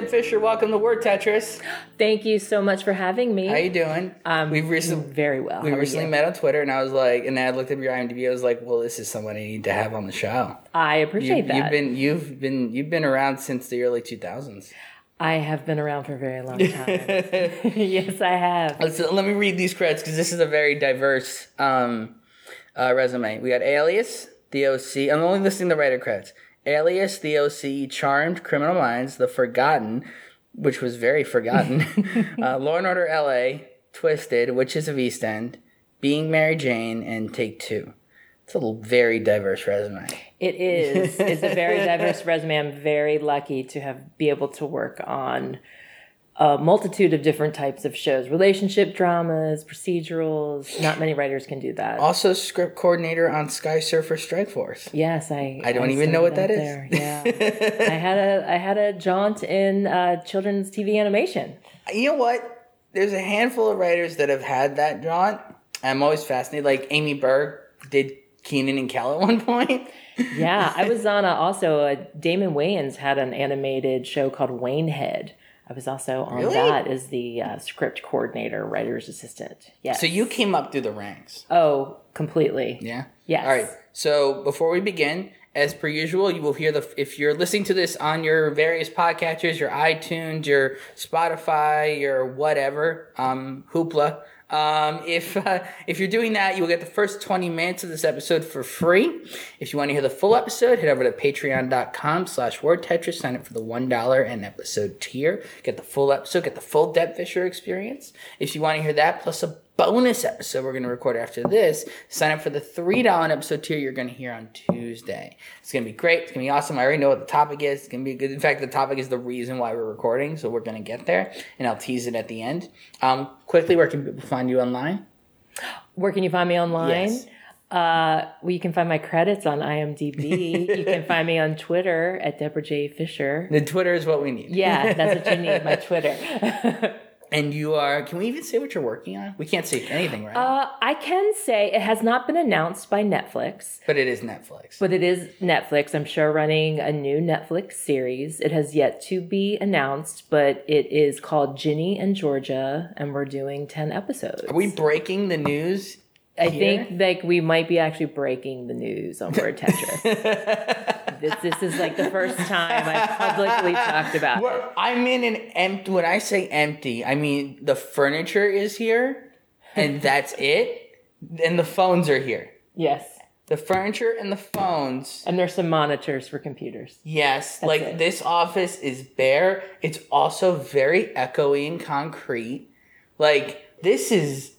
Deb Fisher. Welcome to Word Tetris. Thank you so much for having me. How you doing? We've recently very well. We recently met on Twitter, and I was like, and I looked at your IMDb. I was like, well, this is someone I need to have on the show. I appreciate that. You've been around since the early 2000s. I have been around for a very long time. Yes, I have. So let me read these credits because this is a very diverse resume. We got Alias, The O.C. I'm only listing the writer credits. Alias, The O.C., Charmed, Criminal Minds, The Forgotten, which was very forgotten, Law and Order L.A., Twisted, Witches of East End, Being Mary Jane, and Take Two. It's a very diverse resume. It is. It's a very diverse resume. I'm very lucky to be able to work on a multitude of different types of shows. Relationship dramas, procedurals. Not many writers can do that. Also script coordinator on Sky Surfer Strike Force. Yes, I don't even know what that is. There. Yeah. I had a jaunt in children's TV animation. You know what? There's a handful of writers that have had that jaunt. I'm always fascinated. Like Amy Berg did Kenan and Kel at one point. Yeah, I was on Damon Wayans had an animated show called Waynehead. I was also on that as the script coordinator, writer's assistant. Yes. So you came up through the ranks. Oh, completely. Yeah? Yes. All right. So before we begin, as per usual, you will hear if you're listening to this on your various podcatchers, your iTunes, your Spotify, your whatever, Hoopla. If you're doing that, you will get the first 20 minutes of this episode for free. If you want to hear the full episode, head over to patreon.com/wordtetris, sign up for the $1 an episode tier, get the full episode, get the full Deb Fisher experience. If you want to hear that plus a bonus episode we're going to record after this, sign up for the $3 an episode tier you're going to hear on Tuesday. It's going to be great. It's going to be awesome. I already know what the topic is. It's going to be good. In fact, the topic is the reason why we're recording, so we're going to get there, and I'll tease it at the end. Quickly, where can people find you online? Where can you find me online? Yes. Well, you can find my credits on IMDb. You can find me on Twitter at Deborah J. Fisher. The Twitter is what we need. Yeah, that's what you need, my Twitter. And you are, can we even say what you're working on? We can't say anything, right? I can say it has not been announced by Netflix. But it is Netflix. I'm showrunning a new Netflix series. It has yet to be announced, but it is called Ginny and Georgia, and we're doing 10 episodes. Are we breaking the news? I think like we might be actually breaking the news on Word Tetris. This is like the first time I publicly talked about it. I'm in an empty. When I say empty, I mean the furniture is here, and that's it. And the phones are here. Yes. The furniture and the phones. And there's some monitors for computers. Yes. That's like it. This office is bare. It's also very echoey and concrete. Like this is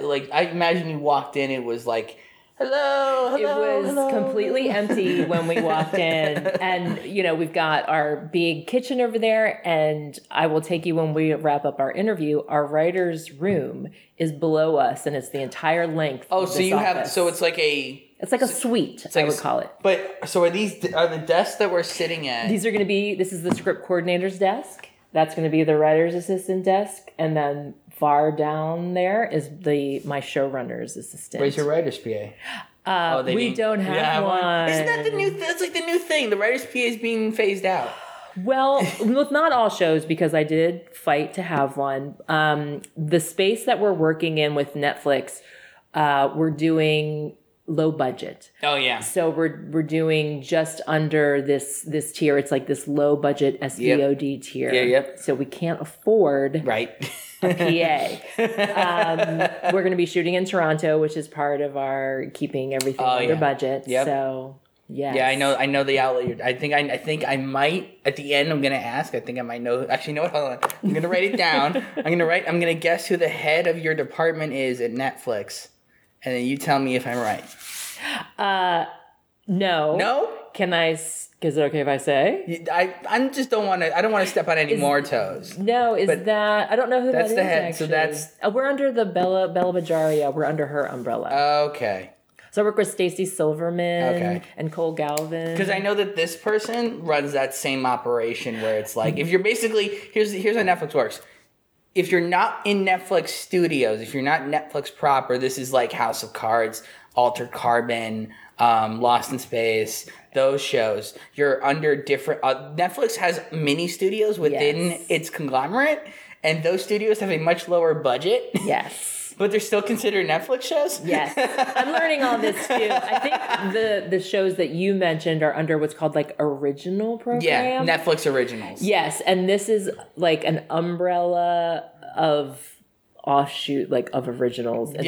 like I imagine you walked in. It was like. Hello, it was completely empty when we walked in. And, you know, we've got our big kitchen over there. And I will take you when we wrap up our interview. Our writer's room is below us, and it's the entire length of this office. Oh, so you have... So it's like a... It's like a suite, I would call it. But, so are the desks that we're sitting at... These are going to be... This is the script coordinator's desk. That's going to be the writer's assistant desk. And then... Far down there is my showrunner's assistant. Where's your writer's PA? We don't have one. Isn't that the new? That's like the new thing. The writer's PA is being phased out. Well, with not all shows, because I did fight to have one. The space that we're working in with Netflix, we're doing low budget. Oh yeah. So we're doing just under this tier. It's like this low budget SVOD tier. Yeah. Yep. So we can't afford. Right. PA. We're going to be shooting in Toronto, which is part of our keeping everything under budget. Yep. So, yes. Yeah, I know the outlet. I think I might at the end. I'm going to ask. I think I might know. Actually, you know what? Hold on. I'm going to write it down. I'm going to guess who the head of your department is at Netflix, and then you tell me if I'm right. No. No. Can I? Is it okay if I say? I just don't want to. I don't want to step on any more toes. No, that I don't know who that is. That's the head. Actually. So we're under the Bella Bajaria. We're under her umbrella. Okay. So I work with Stacey Silverman and Cole Galvin. Because I know that this person runs that same operation where it's like if you're basically here's how Netflix works. If you're not in Netflix Studios, if you're not Netflix proper, this is like House of Cards. Altered Carbon, Lost in Space, those shows. You're under different... Netflix has mini studios within its conglomerate, and those studios have a much lower budget. Yes. But they're still considered Netflix shows? Yes. I'm learning all this, too. I think the shows that you mentioned are under what's called, like, original program. Yeah, Netflix originals. Yes, and this is, like, an umbrella of... offshoot like of originals in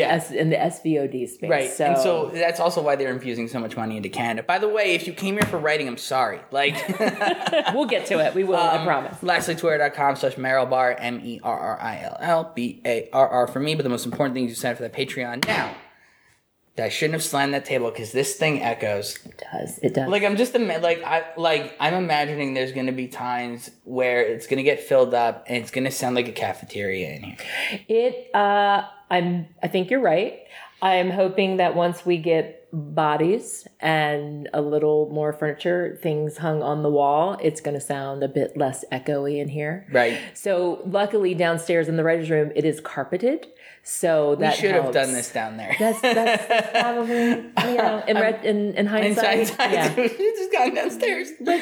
the SVOD space, right? So. And so that's also why they're infusing so much money into Canada. By the way, if you came here for writing, I'm sorry. Like, we'll get to it. We will. I promise. Lastly, Twitter.com/Merrill Bar MERRILLBARR for me. But the most important thing is you sign up for the Patreon now. I shouldn't have slammed that table because this thing echoes. It does. Like I'm just I'm imagining there's going to be times where it's going to get filled up and it's going to sound like a cafeteria in here. I think you're right. I'm hoping that once we get bodies and a little more furniture, things hung on the wall, it's going to sound a bit less echoey in here. Right. So luckily downstairs in the writer's room, it is carpeted. So that should helps. Have done this down there. That's probably, in hindsight. It's just gone downstairs. But,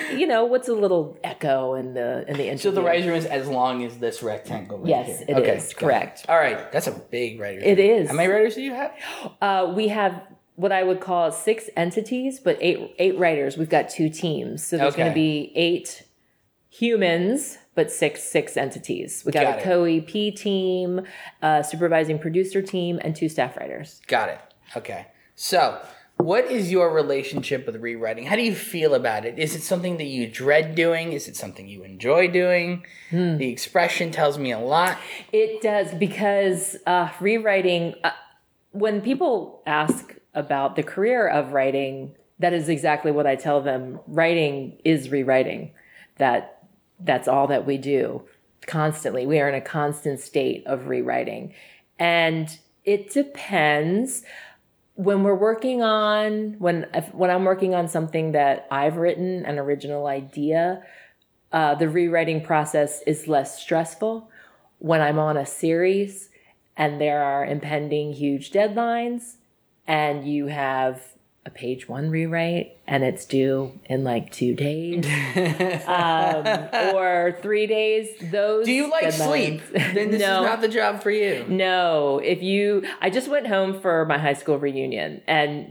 what's a little echo in the interview? So the writer's room is as long as this rectangle right here. Yes, it is. Correct. All right. That's a big writer's room. It is. How many writers do you have? We have what I would call 6 entities, but eight writers. We've got 2 teams. So there's going to be 8 humans, but six entities. We got a co-EP team, a supervising producer team, and 2 staff writers. Got it. Okay. So what is your relationship with rewriting? How do you feel about it? Is it something that you dread doing? Is it something you enjoy doing? The expression tells me a lot. It does, because rewriting, when people ask about the career of writing, that is exactly what I tell them. Writing is rewriting. That's all that we do constantly. We are in a constant state of rewriting. And it depends when I'm working on something that I've written, an original idea, the rewriting process is less stressful. When I'm on a series and there are impending huge deadlines and you have a page 1 rewrite and it's due in like 2 days or 3 days. Those do you like deadlines. Sleep? Then this is not the job for you. No, I just went home for my high school reunion, and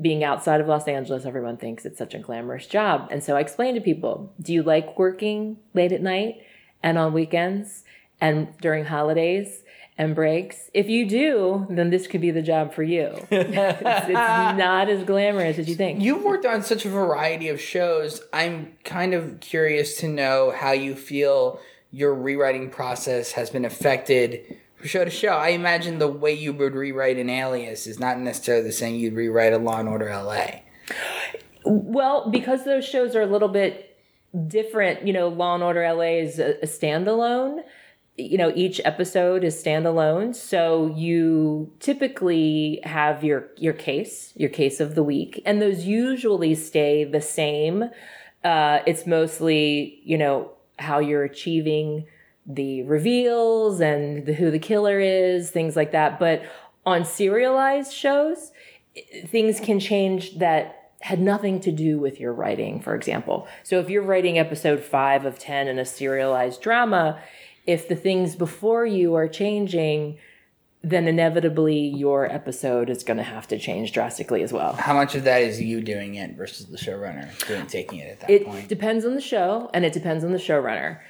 being outside of Los Angeles, everyone thinks it's such a glamorous job. And so I explained to people, do you like working late at night and on weekends and during holidays and breaks? If you do, then this could be the job for you. It's not as glamorous as you think. You've worked on such a variety of shows. I'm kind of curious to know how you feel your rewriting process has been affected from show to show. I imagine the way you would rewrite an Alias is not necessarily the same you'd rewrite a Law and Order L.A. Well, because those shows are a little bit different, Law and Order L.A. is a standalone. Each episode is standalone, so you typically have your case of the week, and those usually stay the same. It's mostly, how you're achieving the reveals and who the killer is, things like that. But on serialized shows, things can change that had nothing to do with your writing, for example. So if you're writing episode 5 of 10 in a serialized drama, if the things before you are changing, then inevitably your episode is going to have to change drastically as well. How much of that is you doing it versus the showrunner taking it at that point? It depends on the show, and it depends on the showrunner.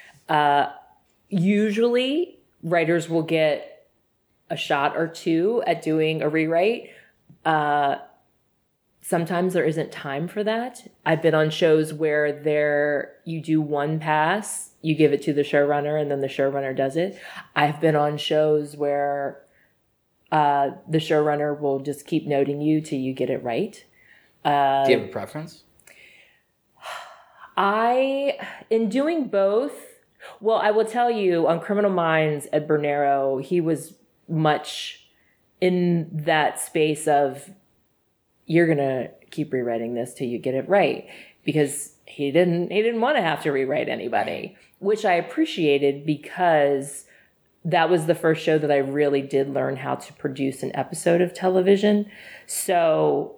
Usually, writers will get a shot or 2 at doing a rewrite. Sometimes there isn't time for that. I've been on shows where you do 1 pass, you give it to the showrunner, and then the showrunner does it. I've been on shows where the showrunner will just keep noting you till you get it right. Do you have a preference? In doing both, well, I will tell you, on Criminal Minds, Ed Bernero, he was much in that space of, you're going to keep rewriting this till you get it right, because he didn't want to have to rewrite anybody, which I appreciated, because that was the first show that I really did learn how to produce an episode of television. So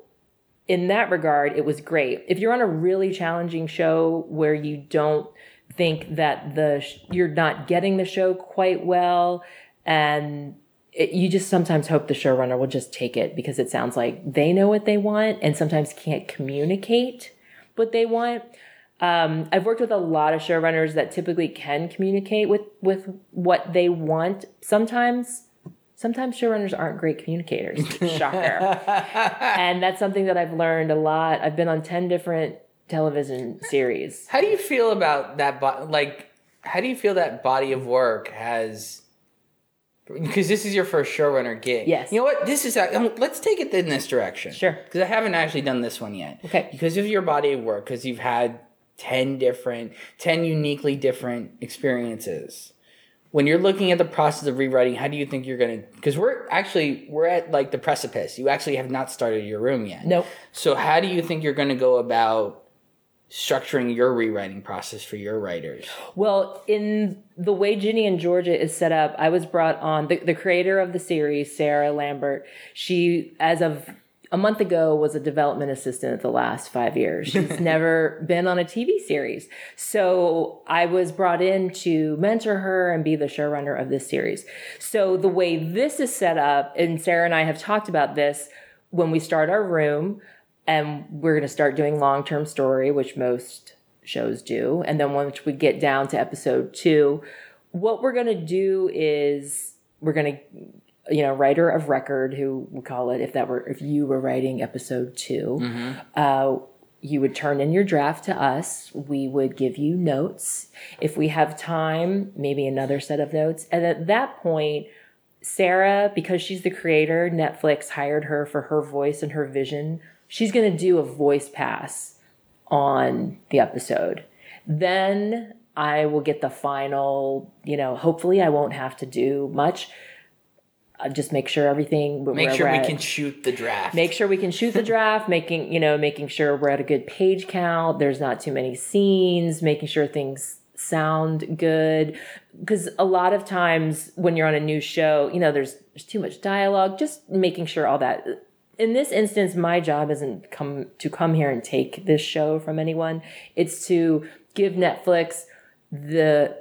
in that regard, it was great. If you're on a really challenging show where you don't think that you're not getting the show quite well, and you just sometimes hope the showrunner will just take it because it sounds like they know what they want and sometimes can't communicate what they want. I've worked with a lot of showrunners that typically can communicate with what they want. Sometimes showrunners aren't great communicators. Shocker. And that's something that I've learned a lot. I've been on 10 different television series. How do you feel about that? How do you feel that body of work has... Because this is your first showrunner gig. Yes. You know what? Let's take it in this direction. Sure. Because I haven't actually done this one yet. Okay. Because of your body of work, because you've had 10 uniquely different experiences. When you're looking at the process of rewriting, how do you think you're going to... Because we're at like the precipice. You actually have not started your room yet. Nope. So how do you think you're going to go about structuring your rewriting process for your writers? Well, in the way Ginny and Georgia is set up, I was brought on... The creator of the series, Sarah Lambert, she, as of a month ago, was a development assistant at the last 5 years. She's never been on a TV series. So I was brought in to mentor her and be the showrunner of this series. So the way this is set up, and Sarah and I have talked about this, when we start our room, and we're going to start doing long-term story, which most shows do. And then once we get down to episode 2, what we're going to do is we're going to, writer of record, who we call it, if you were writing episode 2, mm-hmm. You would turn in your draft to us. We would give you notes. If we have time, maybe another set of notes. And at that point, Sarah, because she's the creator, Netflix hired her for her voice and her vision. She's going to do a voice pass on the episode. Then I will get the final, hopefully I won't have to do much. I'll just make sure everything. Make sure we can shoot the draft, making sure we're at a good page count. There's not too many scenes, making sure things sound good. Because a lot of times when you're on a new show, there's too much dialogue, just making sure all that. In this instance, my job isn't to come here and take this show from anyone. It's to give Netflix the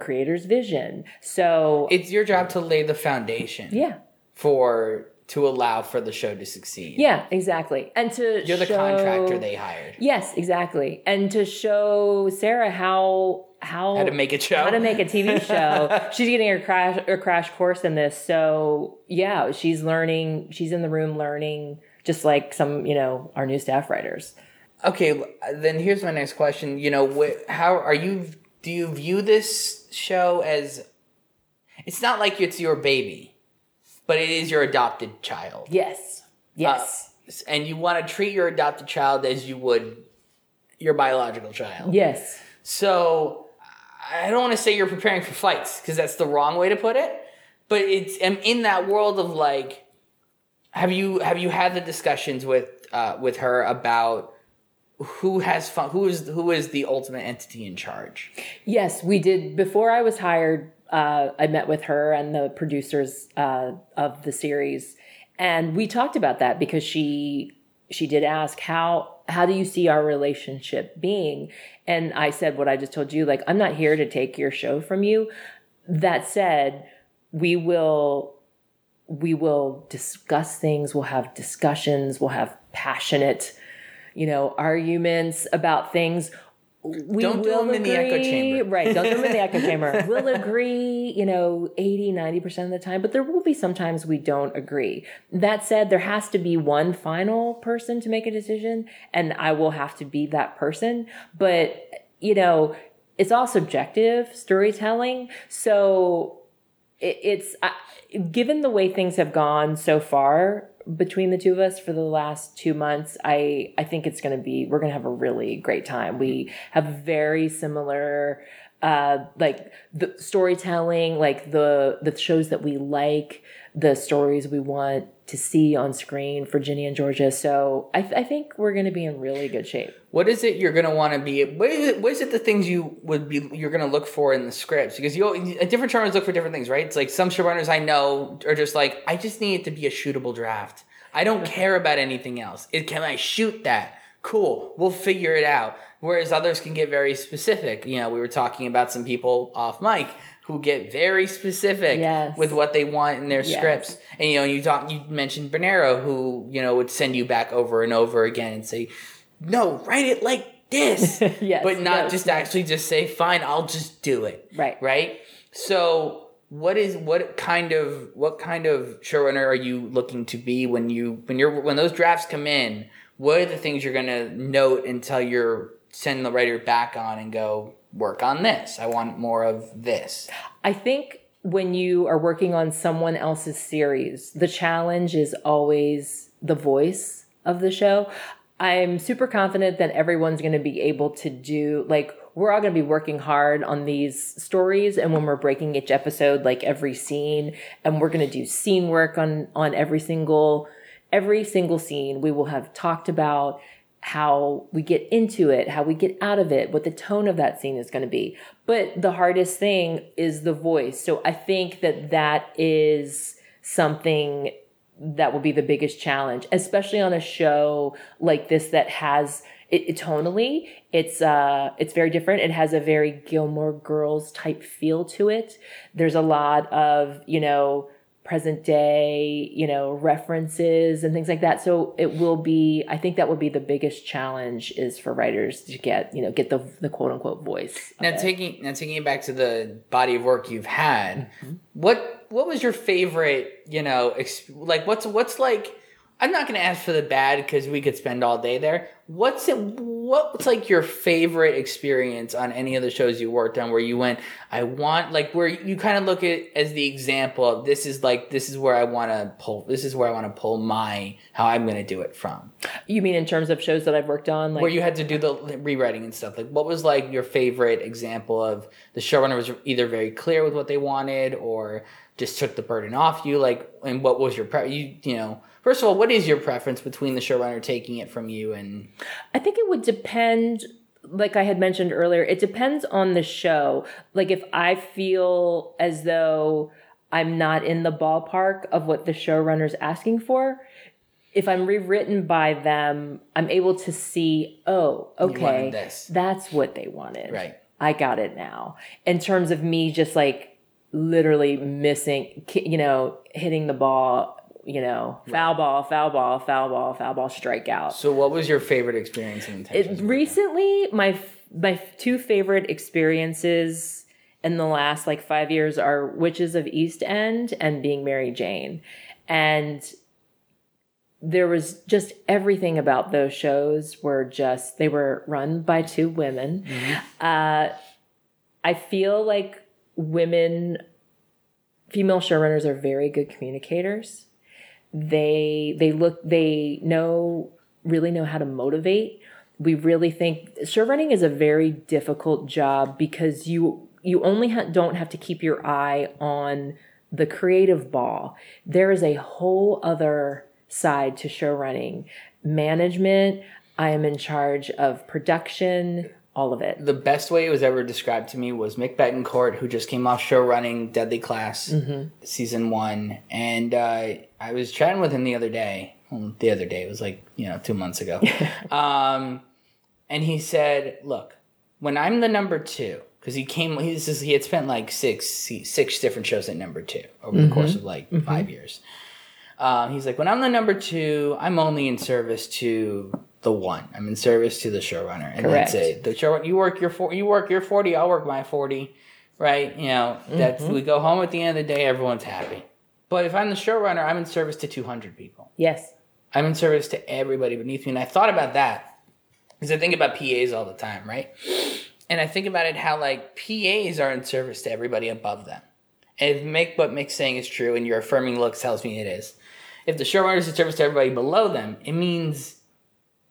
creator's vision. So it's your job to lay the foundation. Yeah. To allow for the show to succeed. Yeah, exactly. And you're the contractor they hired. Yes, exactly. And to show Sarah how to make a show. How to make a TV show. She's getting her crash course in this. So yeah, she's learning. She's in the room learning, just like some, our new staff writers. Okay, then here's my next question. Do you view this show as? It's not like it's your baby, but it is your adopted child. Yes. And you want to treat your adopted child as you would your biological child. Yes. So. I don't want to say you're preparing for fights because that's the wrong way to put it, but I'm in that world of like, have you had the discussions with her about who has fun, who is the ultimate entity in charge? Yes, we did. Before I was hired, I met with her and the producers of the series, and we talked about that because she did ask how do you see our relationship being? And I said what I just told you, like, I'm not here to take your show from you. That said, we will discuss things. We'll have discussions. We'll have passionate, arguments about things. Don't do them in the echo chamber. Right. Don't do them in the echo chamber. We'll agree, 80, 90% of the time. But there will be some times we don't agree. That said, there has to be one final person to make a decision. And I will have to be that person. But, it's all subjective storytelling. So it's given the way things have gone so far between the two of us for the last 2 months, I think we're going to have a really great time. We have very similar like the storytelling, like the shows that we like, the stories we want to see on screen for Ginny and Georgia. So I think we're going to be in really good shape. What is it you're going to want to be? What is it the things you would be, you're going to look for in the scripts? Because different showrunners look for different things, right? It's like some showrunners I know are just like, I just need it to be a shootable draft. I don't care about anything else. Can I shoot that? Cool. We'll figure it out. Whereas others can get very specific. You know, we were talking about some people off mic who get very specific with what they want in their scripts. And, you know, you mentioned Bernero, who, you know, would send you back over and over again and say, no, write it like this. But not actually just say, fine, I'll just do it. Right. So what kind of showrunner are you looking to be when those drafts come in? What are the things you're going to note until you're sending the writer back on and go, work on this. I want more of this. I think when you are working on someone else's series, the challenge is always the voice of the show. I'm super confident that everyone's going to be able to do, like, we're all going to be working hard on these stories. And when we're breaking each episode, like every scene, and we're going to do scene work on every single scene, we will have talked about how we get into it, how we get out of it, what the tone of that scene is going to be. But the hardest thing is the voice. So I think that is something that will be the biggest challenge, especially on a show like this that has it tonally. It's very different. It has a very Gilmore Girls type feel to it. There's a lot of, you know, present day, you know, references and things like that. So it will be, I think that would be the biggest challenge is for writers to get the quote unquote voice. Now taking it back to the body of work you've had, mm-hmm. what was your favorite, you know, what's like, I'm not going to ask for the bad cause we could spend all day there. What's like your favorite experience on any of the shows you worked on where you went, where you kind of look at it as the example of this is where I want to pull how I'm going to do it from? You mean in terms of shows that I've worked on? Like, where you had to do the rewriting and stuff. Like, what was like your favorite example of the showrunner was either very clear with what they wanted or just took the burden off you? Like, and what was your first of all, what is your preference between the showrunner taking it from you and... I think it would depend, like I had mentioned earlier, it depends on the show. Like if I feel as though I'm not in the ballpark of what the showrunner's asking for, if I'm rewritten by them, I'm able to see, oh, okay, that's what they wanted. Right. I got it now. In terms of me just like literally missing, you know, hitting the ball... You know, foul ball, strikeout. So what was your favorite experience in Texas? Recently, my two favorite experiences in the last like 5 years are Witches of East End and Being Mary Jane. And there was just everything about those shows they were run by two women. Mm-hmm. I feel like female showrunners are very good communicators. They really know how to motivate. We really think showrunning is a very difficult job because you only don't have to keep your eye on the creative ball. There is a whole other side to showrunning. Management, I am in charge of production, all of it. The best way it was ever described to me was Mick Betancourt, who just came off showrunning Deadly Class, mm-hmm. season 1. And I was chatting with him the other day. Well, the other day, it was like, you know, 2 months ago. And he said, look, when I'm the number two, because he had spent like six different shows at number two over mm-hmm. the course of like mm-hmm. 5 years. He's like, when I'm the number two, I'm only in service to... the one. I'm in service to the showrunner. And correct. That's it. The showrunner, you work your 40, I'll work my 40, right? You know, that's mm-hmm. we go home at the end of the day, everyone's happy. But if I'm the showrunner, I'm in service to 200 people. Yes. I'm in service to everybody beneath me. And I thought about that because I think about PAs all the time, right? And I think about it how like PAs are in service to everybody above them. And if what Mick's saying is true and your affirming look tells me it is, if the showrunner is in service to everybody below them, it means...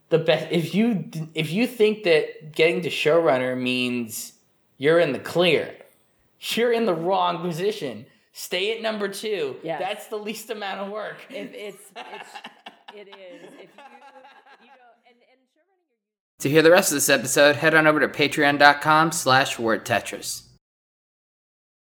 the best. If you think that getting to showrunner means you're in the clear. You're in the wrong position. Stay at number 2. Yes. That's the least amount of work. It is. To hear the rest of this episode, head on over to patreon.com/wordtetris.